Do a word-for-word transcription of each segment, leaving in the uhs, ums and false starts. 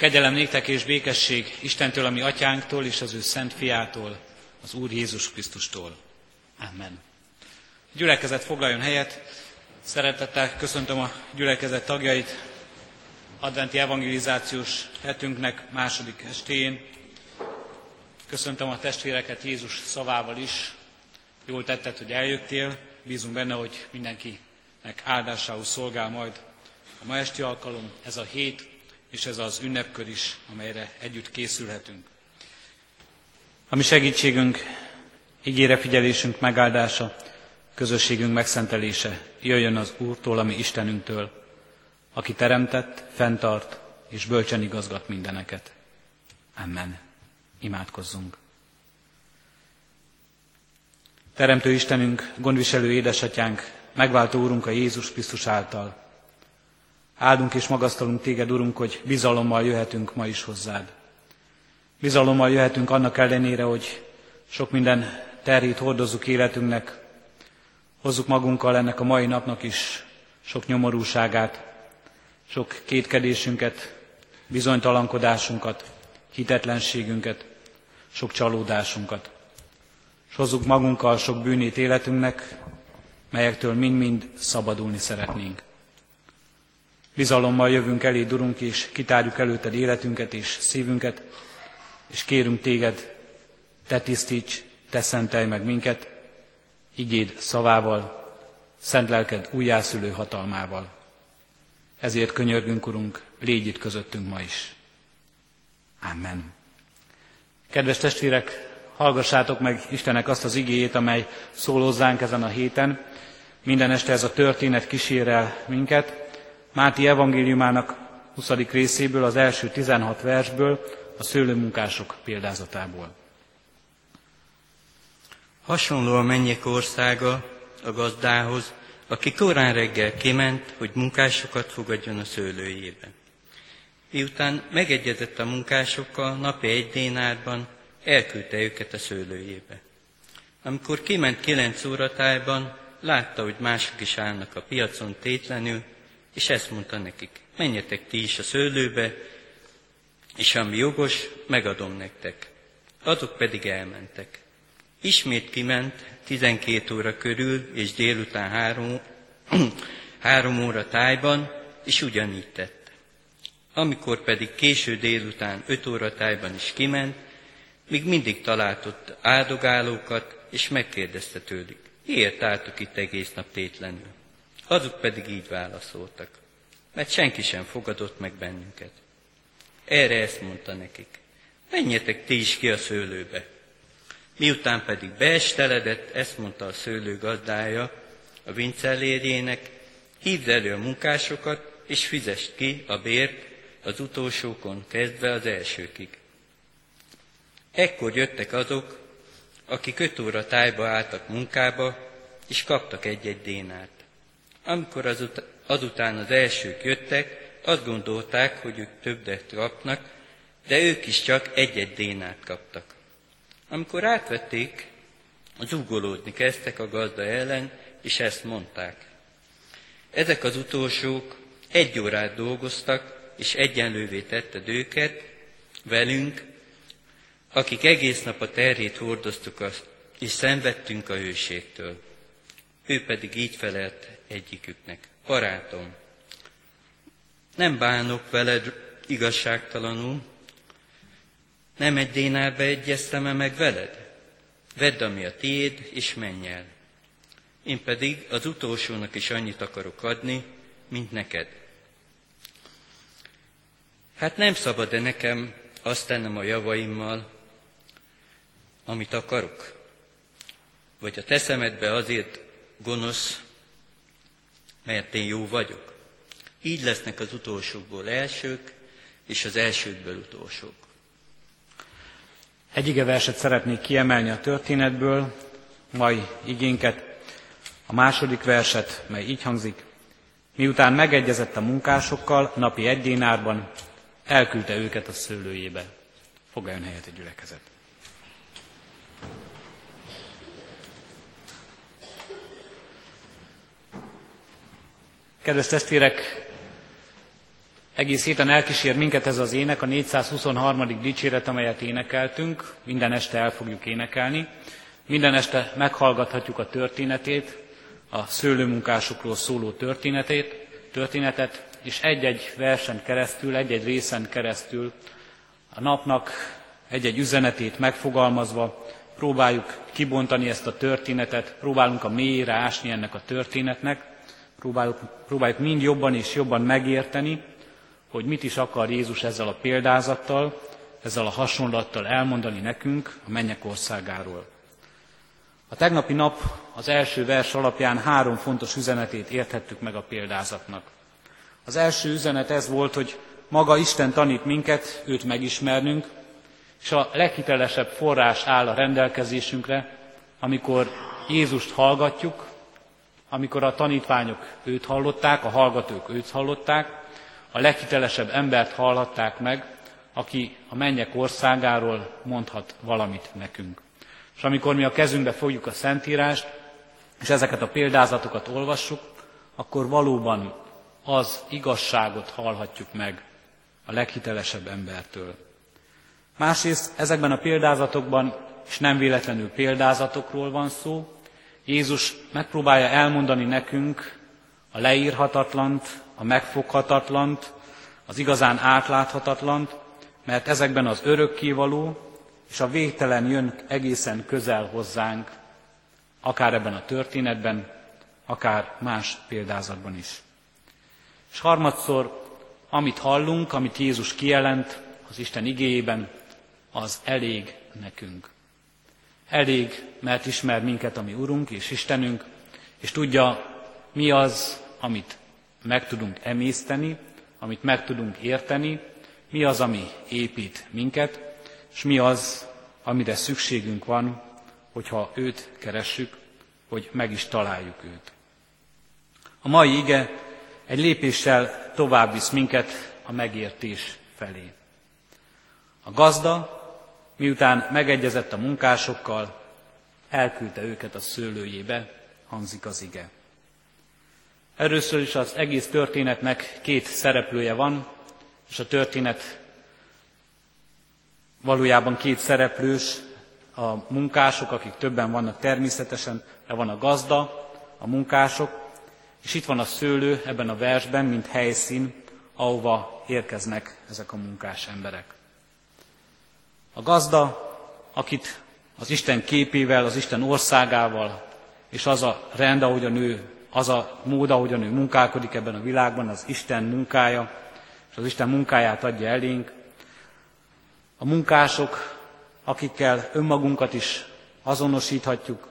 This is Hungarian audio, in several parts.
Kegyelem néktek és békesség Istentől, a mi atyánktól, és az ő szent fiától, az Úr Jézus Krisztustól. Amen. A gyülekezet foglaljon helyet. Szeretettel köszöntöm a gyülekezet tagjait adventi evangelizációs hetünknek második estéjén. Köszöntöm a testvéreket Jézus szavával is. Jól tetted, hogy eljöttél. Bízunk benne, hogy mindenkinek áldásául szolgál majd a ma esti alkalom, ez a hét, és ez az ünnepkör is, amelyre együtt készülhetünk. A mi segítségünk, ígére figyelésünk megáldása, közösségünk megszentelése jöjjön az Úrtól, a mi Istenünktől, aki teremtett, fenntart és bölcsen igazgat mindeneket. Amen. Imádkozzunk. Teremtő Istenünk, gondviselő édesatyánk, megváltó Úrunk a Jézus Krisztus által. Áldunk és magasztalunk téged, Urunk, hogy bizalommal jöhetünk ma is hozzád. Bizalommal jöhetünk annak ellenére, hogy sok minden terhét hordozzuk életünknek, hozzuk magunkkal ennek a mai napnak is sok nyomorúságát, sok kétkedésünket, bizonytalankodásunkat, hitetlenségünket, sok csalódásunkat. S hozzuk magunkkal sok bűnét életünknek, melyektől mind-mind szabadulni szeretnénk. Bizalommal jövünk eléd, Urunk, és kitárjuk előtted életünket és szívünket, és kérünk téged, te tisztíts, te szentelj meg minket, igéd szavával, szent lelked újjászülő hatalmával. Ezért könyörgünk, Urunk, légy itt közöttünk ma is. Amen. Kedves testvérek, hallgassátok meg Istennek azt az igéjét, amely szól hozzánk ezen a héten. Minden este ez a történet kísér el minket. Máté evangéliumának huszadik részéből, az első tizenhat versből, a szőlőmunkások példázatából. Hasonló a mennyek országa a gazdához, aki korán reggel kiment, hogy munkásokat fogadjon a szőlőjébe. Miután megegyezett a munkásokkal, napi egy dénárban elküldte őket a szőlőjébe. Amikor kiment kilenc óratájban, látta, hogy mások is állnak a piacon tétlenül, és ezt mondta nekik: menjetek ti is a szőlőbe, és ami jogos, megadom nektek. Azok pedig elmentek. Ismét kiment tizenkét óra körül, és délután három, három óra tájban, és ugyanígy tett. Amikor pedig késő délután öt óra tájban is kiment, még mindig talált ott áldogálókat, és megkérdezte tőlük: miért álltok itt egész nap tétlenül? Azok pedig így válaszoltak: mert senki sem fogadott meg bennünket. Erre ezt mondta nekik: menjetek ti is ki a szőlőbe. Miután pedig beesteledett, ezt mondta a szőlő gazdája a vincellérjének: hívd elő a munkásokat, és fizesd ki a bért az utolsókon kezdve az elsőkig. Ekkor jöttek azok, akik öt óra tájba álltak munkába, és kaptak egy-egy dénárt. Amikor azut- azután az elsők jöttek, azt gondolták, hogy ők többet kapnak, de ők is csak egy-egy dénárt kaptak. Amikor átvették, zúgolódni kezdtek a gazda ellen, és ezt mondták: ezek az utolsók egy órát dolgoztak, és egyenlővé tetted őket velünk, akik egész nap a terhét hordoztuk, és szenvedtünk a hőségtől. Ő pedig így felelt egyiküknek: barátom, nem bánok veled igazságtalanul, nem egy dénárba egyeztem-e meg veled? Vedd, ami a tiéd, és menj el. Én pedig az utolsónak is annyit akarok adni, mint neked. Hát nem szabad-e nekem azt tennem a javaimmal, amit akarok? Vagy a te szemedbe azért gonosz, mert én jó vagyok? Így lesznek az utolsókból elsők, és az elsőkből utolsók. Egy igeverset szeretnék kiemelni a történetből, mai igénket, a második verset, mely így hangzik: miután megegyezett a munkásokkal napi egy dénárban, elküldte őket a szőlőjébe. Foglaljon helyet a gyülekezet. Kedves testvérek, Egész héten elkísér minket ez az ének, a négyszázhuszonharmadik dicséret, amelyet énekeltünk, minden este el fogjuk énekelni. Minden este meghallgathatjuk a történetét, a szőlőmunkásokról szóló történetét, történetet, és egy-egy versen keresztül, egy-egy részen keresztül a napnak egy-egy üzenetét megfogalmazva próbáljuk kibontani ezt a történetet, próbálunk a mélyére ásni ennek a történetnek, próbáljuk, próbáljuk mind jobban és jobban megérteni, hogy mit is akar Jézus ezzel a példázattal, ezzel a hasonlattal elmondani nekünk a mennyek országáról. A tegnapi nap az első vers alapján három fontos üzenetét érthettük meg a példázatnak. Az első üzenet ez volt, hogy maga Isten tanít minket, őt megismernünk, és a leghitelesebb forrás áll a rendelkezésünkre, amikor Jézust hallgatjuk, amikor a tanítványok őt hallották, a hallgatók őt hallották, a leghitelesebb embert hallhatták meg, aki a mennyek országáról mondhat valamit nekünk. És amikor mi a kezünkbe fogjuk a Szentírást, és ezeket a példázatokat olvassuk, akkor valóban az igazságot hallhatjuk meg a leghitelesebb embertől. Másrészt ezekben a példázatokban, és nem véletlenül példázatokról van szó, Jézus megpróbálja elmondani nekünk a leírhatatlant, a megfoghatatlant, az igazán átláthatatlant, mert ezekben az örökkévaló és a végtelen jön egészen közel hozzánk, akár ebben a történetben, akár más példázatban is. És harmadszor, amit hallunk, amit Jézus kijelent az Isten igéjében, az elég nekünk. Elég, mert ismer minket a mi Urunk és Istenünk, és tudja, mi az, amit meg tudunk emészteni, amit meg tudunk érteni, mi az, ami épít minket, és mi az, amire szükségünk van, hogyha őt keressük, hogy meg is találjuk őt. A mai ige egy lépéssel tovább visz minket a megértés felé. A gazda, miután megegyezett a munkásokkal, elküldte őket a szőlőjébe, hangzik az ige. Először is az egész történetnek két szereplője van, és a történet valójában két szereplős, a munkások, akik többen vannak természetesen, de van a gazda, a munkások, és itt van a szőlő ebben a versben, mint helyszín, ahova érkeznek ezek a munkás emberek. A gazda, akit az Isten képével, az Isten országával, és az a rend, ahogy a nő, az a mód, ahogyan ő munkálkodik ebben a világban, az Isten munkája, és az Isten munkáját adja elénk. A munkások, akikkel önmagunkat is azonosíthatjuk,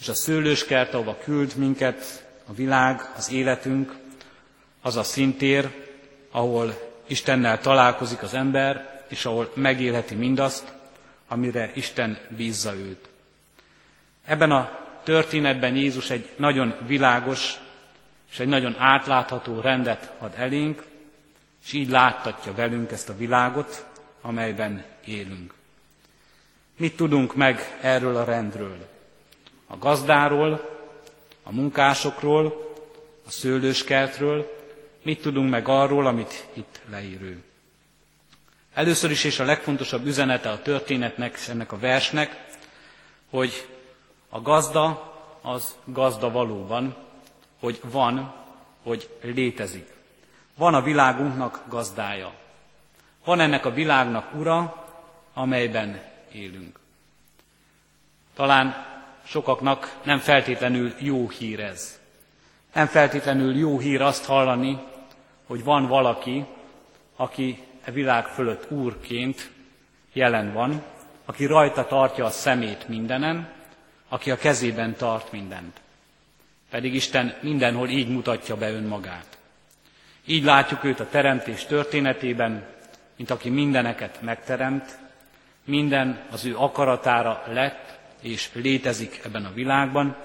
és a szőlőskert, ahova küld minket a világ, az életünk, az a szintér, ahol Istennel találkozik az ember, és ahol megélheti mindazt, amire Isten bízza őt. Ebben a történetben Jézus egy nagyon világos és egy nagyon átlátható rendet ad elénk, és így láttatja velünk ezt a világot, amelyben élünk. Mit tudunk meg erről a rendről? A gazdáról, a munkásokról, a szőlőskertről, mit tudunk meg arról, amit itt leírő? Először is, és a legfontosabb üzenete a történetnek és ennek a versnek, hogy a gazda az gazda valóban, hogy van, hogy létezik. Van a világunknak gazdája. Van ennek a világnak ura, amelyben élünk. Talán sokaknak nem feltétlenül jó hír ez. Nem feltétlenül jó hír azt hallani, hogy van valaki, aki a világ fölött úrként jelen van, aki rajta tartja a szemét mindenen, aki a kezében tart mindent. Pedig Isten mindenhol így mutatja be önmagát. Így látjuk őt a teremtés történetében, mint aki mindeneket megteremt, minden az ő akaratára lett és létezik ebben a világban.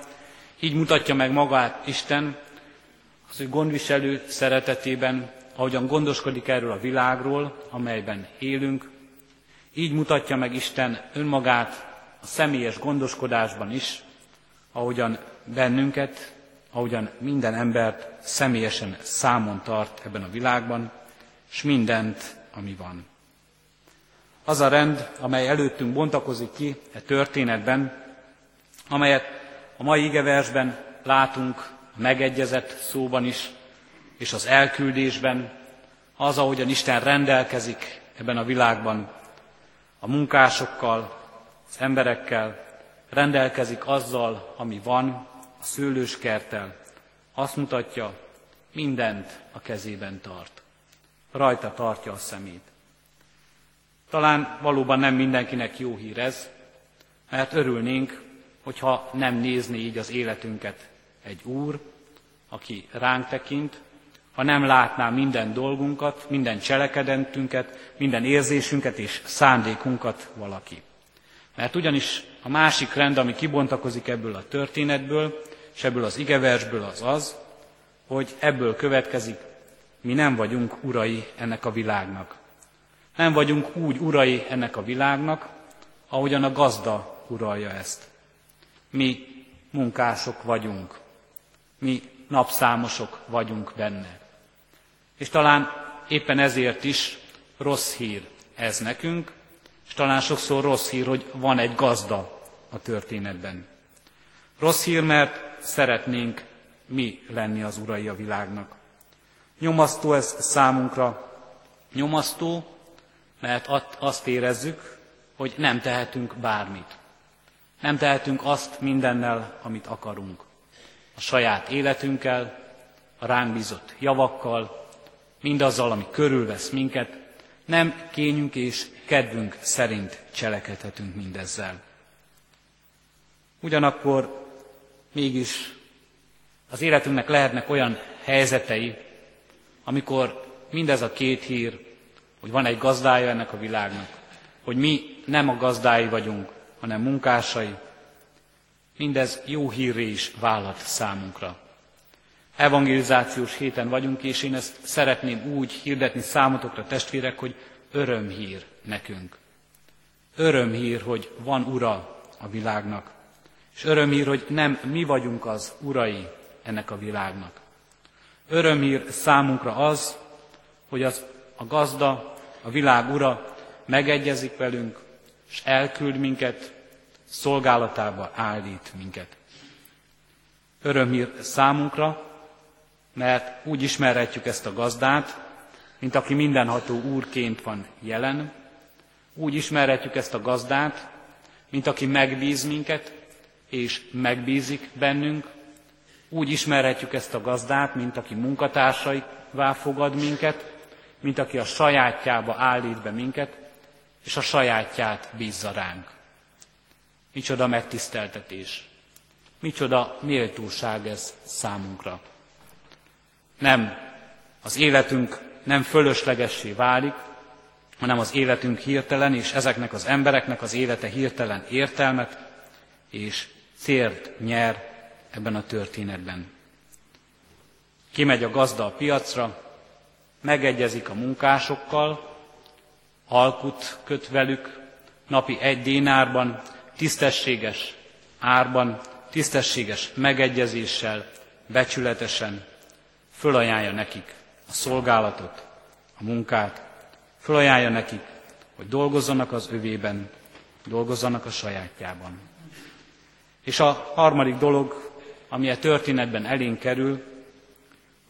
Így mutatja meg magát Isten az ő gondviselő szeretetében, ahogyan gondoskodik erről a világról, amelyben élünk. Így mutatja meg Isten önmagát a személyes gondoskodásban is, ahogyan bennünket, ahogyan minden embert személyesen számon tart ebben a világban, s mindent, ami van. Az a rend, amely előttünk bontakozik ki e történetben, amelyet a mai igeversben látunk, a megegyezett szóban is, és az elküldésben, az, ahogyan Isten rendelkezik ebben a világban, a munkásokkal, az emberekkel, rendelkezik azzal, ami van, a szőlőskerttel, azt mutatja, mindent a kezében tart. Rajta tartja a szemét. Talán valóban nem mindenkinek jó hír ez, mert örülnénk, hogyha nem nézné így az életünket egy úr, aki ránk tekint, ha nem látná minden dolgunkat, minden cselekedetünket, minden érzésünket és szándékunkat valaki. Mert ugyanis a másik rend, ami kibontakozik ebből a történetből, és ebből az igeversből az az, hogy ebből következik, mi nem vagyunk urai ennek a világnak. Nem vagyunk úgy urai ennek a világnak, ahogyan a gazda uralja ezt. Mi munkások vagyunk, mi napszámosok vagyunk benne. És talán éppen ezért is rossz hír ez nekünk, és talán sokszor rossz hír, hogy van egy gazda a történetben. Rossz hír, mert szeretnénk mi lenni az urai a világnak. Nyomasztó ez számunkra. Nyomasztó, mert azt érezzük, hogy nem tehetünk bármit. Nem tehetünk azt mindennel, amit akarunk. A saját életünkkel, a ránk bízott javakkal, mindazzal, ami körülvesz minket, nem kényünk és kedvünk szerint cselekedhetünk mindezzel. Ugyanakkor mégis az életünknek lehetnek olyan helyzetei, amikor mindez a két hír, hogy van egy gazdája ennek a világnak, hogy mi nem a gazdái vagyunk, hanem munkásai, mindez jó hírré is válhat számunkra. Evangelizációs héten vagyunk, és én ezt szeretném úgy hirdetni számotokra, testvérek, hogy örömhír nekünk. Örömhír, hogy van ura a világnak, és örömhír, hogy nem mi vagyunk az urai ennek a világnak. Örömhír számunkra az, hogy az a gazda, a világ ura megegyezik velünk, és elküld minket, szolgálatába állít minket. Örömhír számunkra, mert úgy ismerhetjük ezt a gazdát, mint aki mindenható úrként van jelen, úgy ismerhetjük ezt a gazdát, mint aki megbíz minket, és megbízik bennünk, úgy ismerhetjük ezt a gazdát, mint aki munkatársaivá fogad minket, mint aki a sajátjába állít be minket, és a sajátját bízza ránk. Micsoda megtiszteltetés, micsoda méltóság ez számunkra. Nem, az életünk nem fölöslegessé válik, hanem az életünk hirtelen, és ezeknek az embereknek az élete hirtelen értelmet és célt nyer ebben a történetben. Kimegy a gazda a piacra, megegyezik a munkásokkal, alkut köt velük, napi egy dénárban, tisztességes árban, tisztességes megegyezéssel, becsületesen fölajánlja nekik a szolgálatot, a munkát, fölajánlja nekik, hogy dolgozzanak az övében, dolgozzanak a sajátjában. És a harmadik dolog, ami a történetben elénk kerül,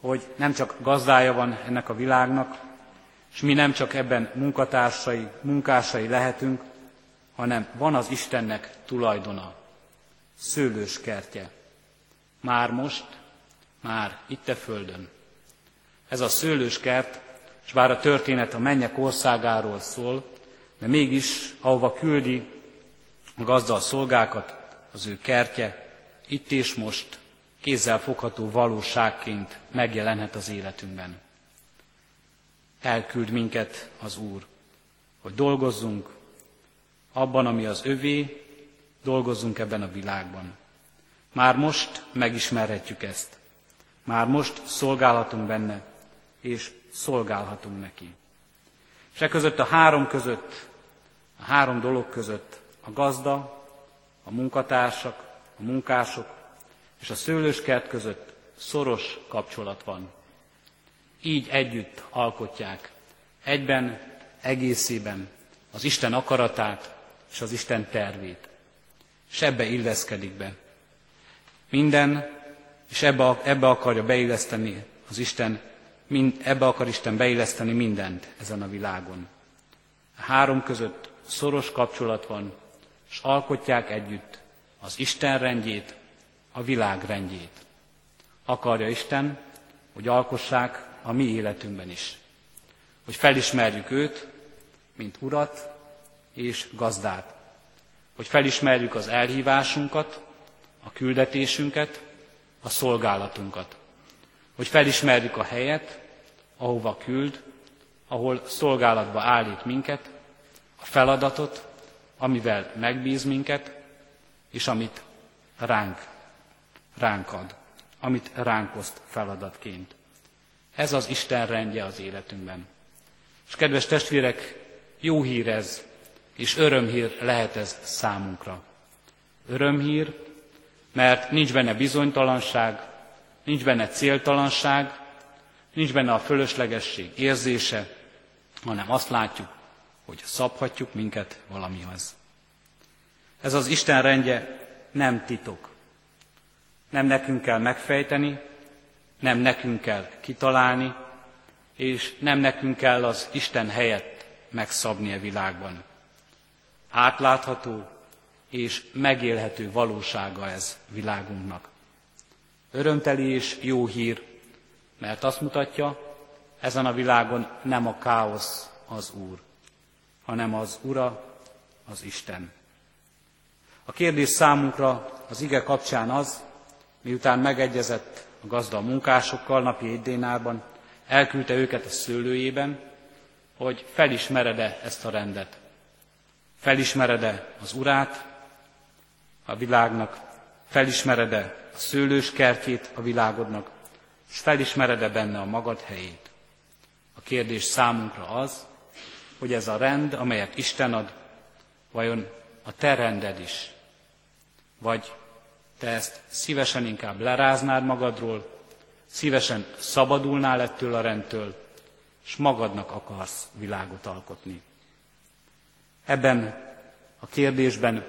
hogy nem csak gazdája van ennek a világnak, és mi nem csak ebben munkatársai, munkásai lehetünk, hanem van az Istennek tulajdona, szőlőskertje. Már most, már itt a földön. Ez a szőlőskert, és bár a történet a mennyek országáról szól, de mégis, ahova küldi a gazda a szolgákat, az ő kertje, itt és most kézzel fogható valóságként megjelenhet az életünkben. Elküld minket az Úr, hogy dolgozzunk abban, ami az övé, dolgozzunk ebben a világban. Már most megismerhetjük ezt. Már most szolgálhatunk benne, és szolgálhatunk neki. És e között a három között, a három dolog között a gazda, a munkatársak, a munkások és a szőlőskert között szoros kapcsolat van. Így együtt alkotják egyben, egészében az Isten akaratát és az Isten tervét. És ebbe illeszkedik be. Minden, és ebbe, ebbe akarja beilleszteni az Isten, mind, ebbe akar Isten beilleszteni mindent ezen a világon. A három között szoros kapcsolat van, és alkotják együtt az Isten rendjét, a világ rendjét. Akarja Isten, hogy alkossák a mi életünkben is. Hogy felismerjük őt, mint urat és gazdát. Hogy felismerjük az elhívásunkat, a küldetésünket, a szolgálatunkat. Hogy felismerjük a helyet, ahova küld, ahol szolgálatba állít minket, a feladatot, amivel megbíz minket, és amit ránk, ránk ad, amit ránk oszt feladatként. Ez az Isten rendje az életünkben. És kedves testvérek, jó hír ez, és örömhír lehet ez számunkra. Örömhír, mert nincs benne bizonytalanság, nincs benne céltalanság, nincs benne a fölöslegesség érzése, hanem azt látjuk, hogy szabhatjuk minket valamihoz. Ez az Isten rendje nem titok. Nem nekünk kell megfejteni, nem nekünk kell kitalálni, és nem nekünk kell az Isten helyett megszabni a világban. Átlátható és megélhető valósága ez világunknak. Örömteli és jó hír, mert azt mutatja, ezen a világon nem a káosz az Úr, hanem az Ura, az Isten. A kérdés számunkra az ige kapcsán az, miután megegyezett a gazda a munkásokkal napi egy dénárban, elküldte őket a szőlőjében, hogy felismered-e ezt a rendet. Felismered-e az Urát a világnak, felismered-e a szőlős kertjét a világodnak, és felismered-e benne a magad helyét. A kérdés számunkra az, hogy ez a rend, amelyet Isten ad, vajon a te rended is, vagy te ezt szívesen inkább leráznád magadról, szívesen szabadulnál ettől a rendtől, és magadnak akarsz világot alkotni. Ebben a kérdésben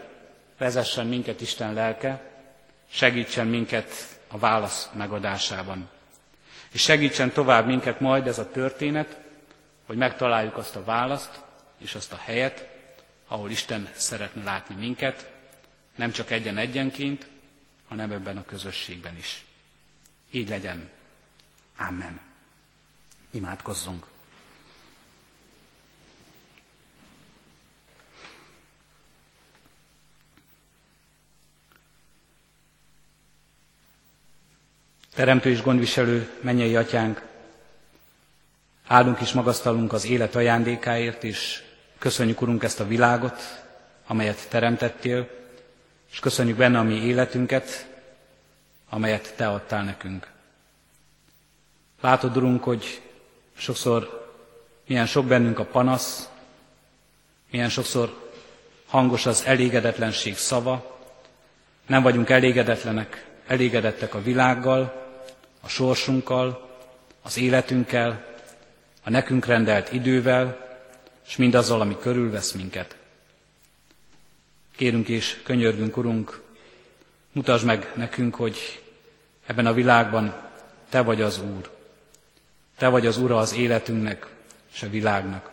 vezessen minket Isten lelke, segítsen minket a válasz megadásában. És segítsen tovább minket majd ez a történet, hogy megtaláljuk azt a választ és azt a helyet, ahol Isten szeretne látni minket, nem csak egyen-egyenként, hanem ebben a közösségben is. Így legyen. Amen. Imádkozzunk. Teremtő és gondviselő, mennyei Atyánk, áldunk és magasztalunk az élet ajándékáért, és köszönjük, Urunk, ezt a világot, amelyet teremtettél, és köszönjük benne a mi életünket, amelyet Te adtál nekünk. Látod, Urunk, hogy sokszor milyen sok bennünk a panasz, milyen sokszor hangos az elégedetlenség szava, nem vagyunk elégedetlenek, elégedettek a világgal, a sorsunkkal, az életünkkel, a nekünk rendelt idővel, és mindazzal, ami körülvesz minket. Kérünk és könyörgünk, Urunk, mutasd meg nekünk, hogy ebben a világban Te vagy az Úr. Te vagy az Ura az életünknek és a világnak.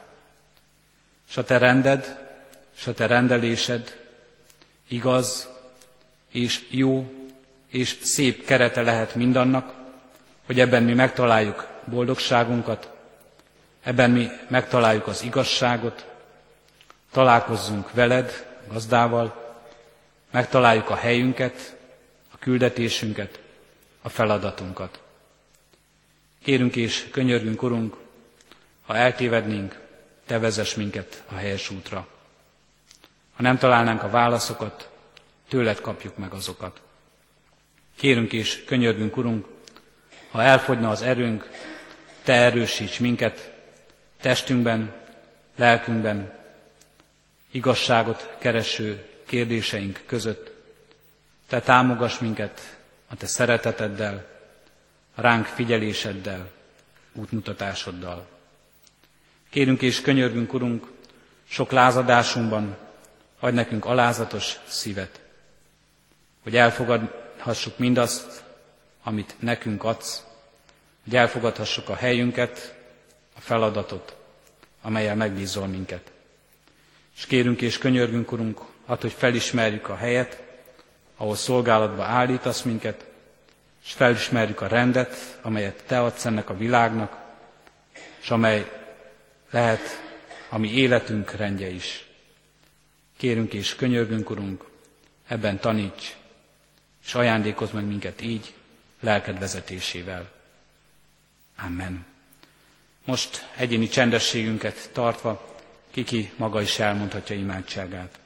És a Te rended, és a Te rendelésed igaz és jó és szép kerete lehet mindannak, hogy ebben mi megtaláljuk boldogságunkat, ebben mi megtaláljuk az igazságot, találkozzunk veled, gazdával, megtaláljuk a helyünket, a küldetésünket, a feladatunkat. Kérünk és könyörgünk, Urunk, ha eltévednénk, Te vezess minket a helyes útra. Ha nem találnánk a válaszokat, tőled kapjuk meg azokat. Kérünk és könyörgünk, Urunk, ha elfogyna az erőnk, Te erősíts minket, testünkben, lelkünkben, igazságot kereső kérdéseink között. Te támogass minket a Te szereteteddel, ránk figyeléseddel, útmutatásoddal. Kérünk és könyörgünk, Urunk, sok lázadásunkban adj nekünk alázatos szívet, hogy elfogadhassuk mindazt, amit nekünk adsz, hogy elfogadhassuk a helyünket, a feladatot, amellyel megbízol minket. És kérünk és könyörgünk, Urunk, add, hogy felismerjük a helyet, ahol szolgálatba állítasz minket, és felismerjük a rendet, amelyet Te adsz ennek a világnak, és amely lehet a mi életünk rendje is. Kérünk és könyörgünk, Urunk, ebben taníts, és ajándékozz meg minket így, lelked vezetésével. Amen. Most egyéni csendességünket tartva, Kiki maga is elmondhatja imádságát.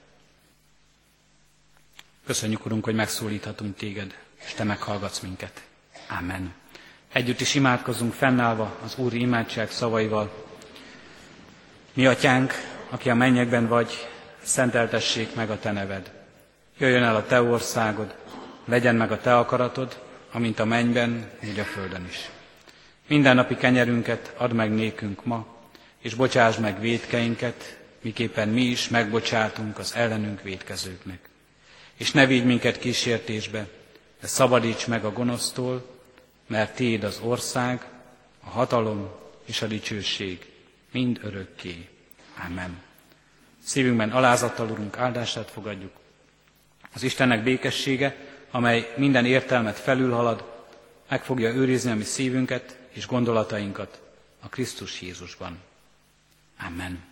Köszönjük, Urunk, hogy megszólíthatunk téged, és te meghallgatsz minket. Amen. Együtt is imádkozzunk fennállva az Úri imádság szavaival. Mi atyánk, aki a mennyekben vagy, szenteltessék meg a te neved. Jöjjön el a te országod, legyen meg a te akaratod, amint a mennyben, úgy a földön is. Mindennapi kenyerünket add meg nékünk ma, és bocsásd meg vétkeinket, miképpen mi is megbocsátunk az ellenünk vétkezőknek. És ne vigy minket kísértésbe, de szabadíts meg a gonosztól, mert tiéd az ország, a hatalom és a dicsőség, mind örökké. Amen. Szívünkben alázattal, Urunk, áldását fogadjuk. Az Istennek békessége, amely minden értelmet felülhalad, meg fogja őrizni a mi szívünket és gondolatainkat a Krisztus Jézusban. Amen.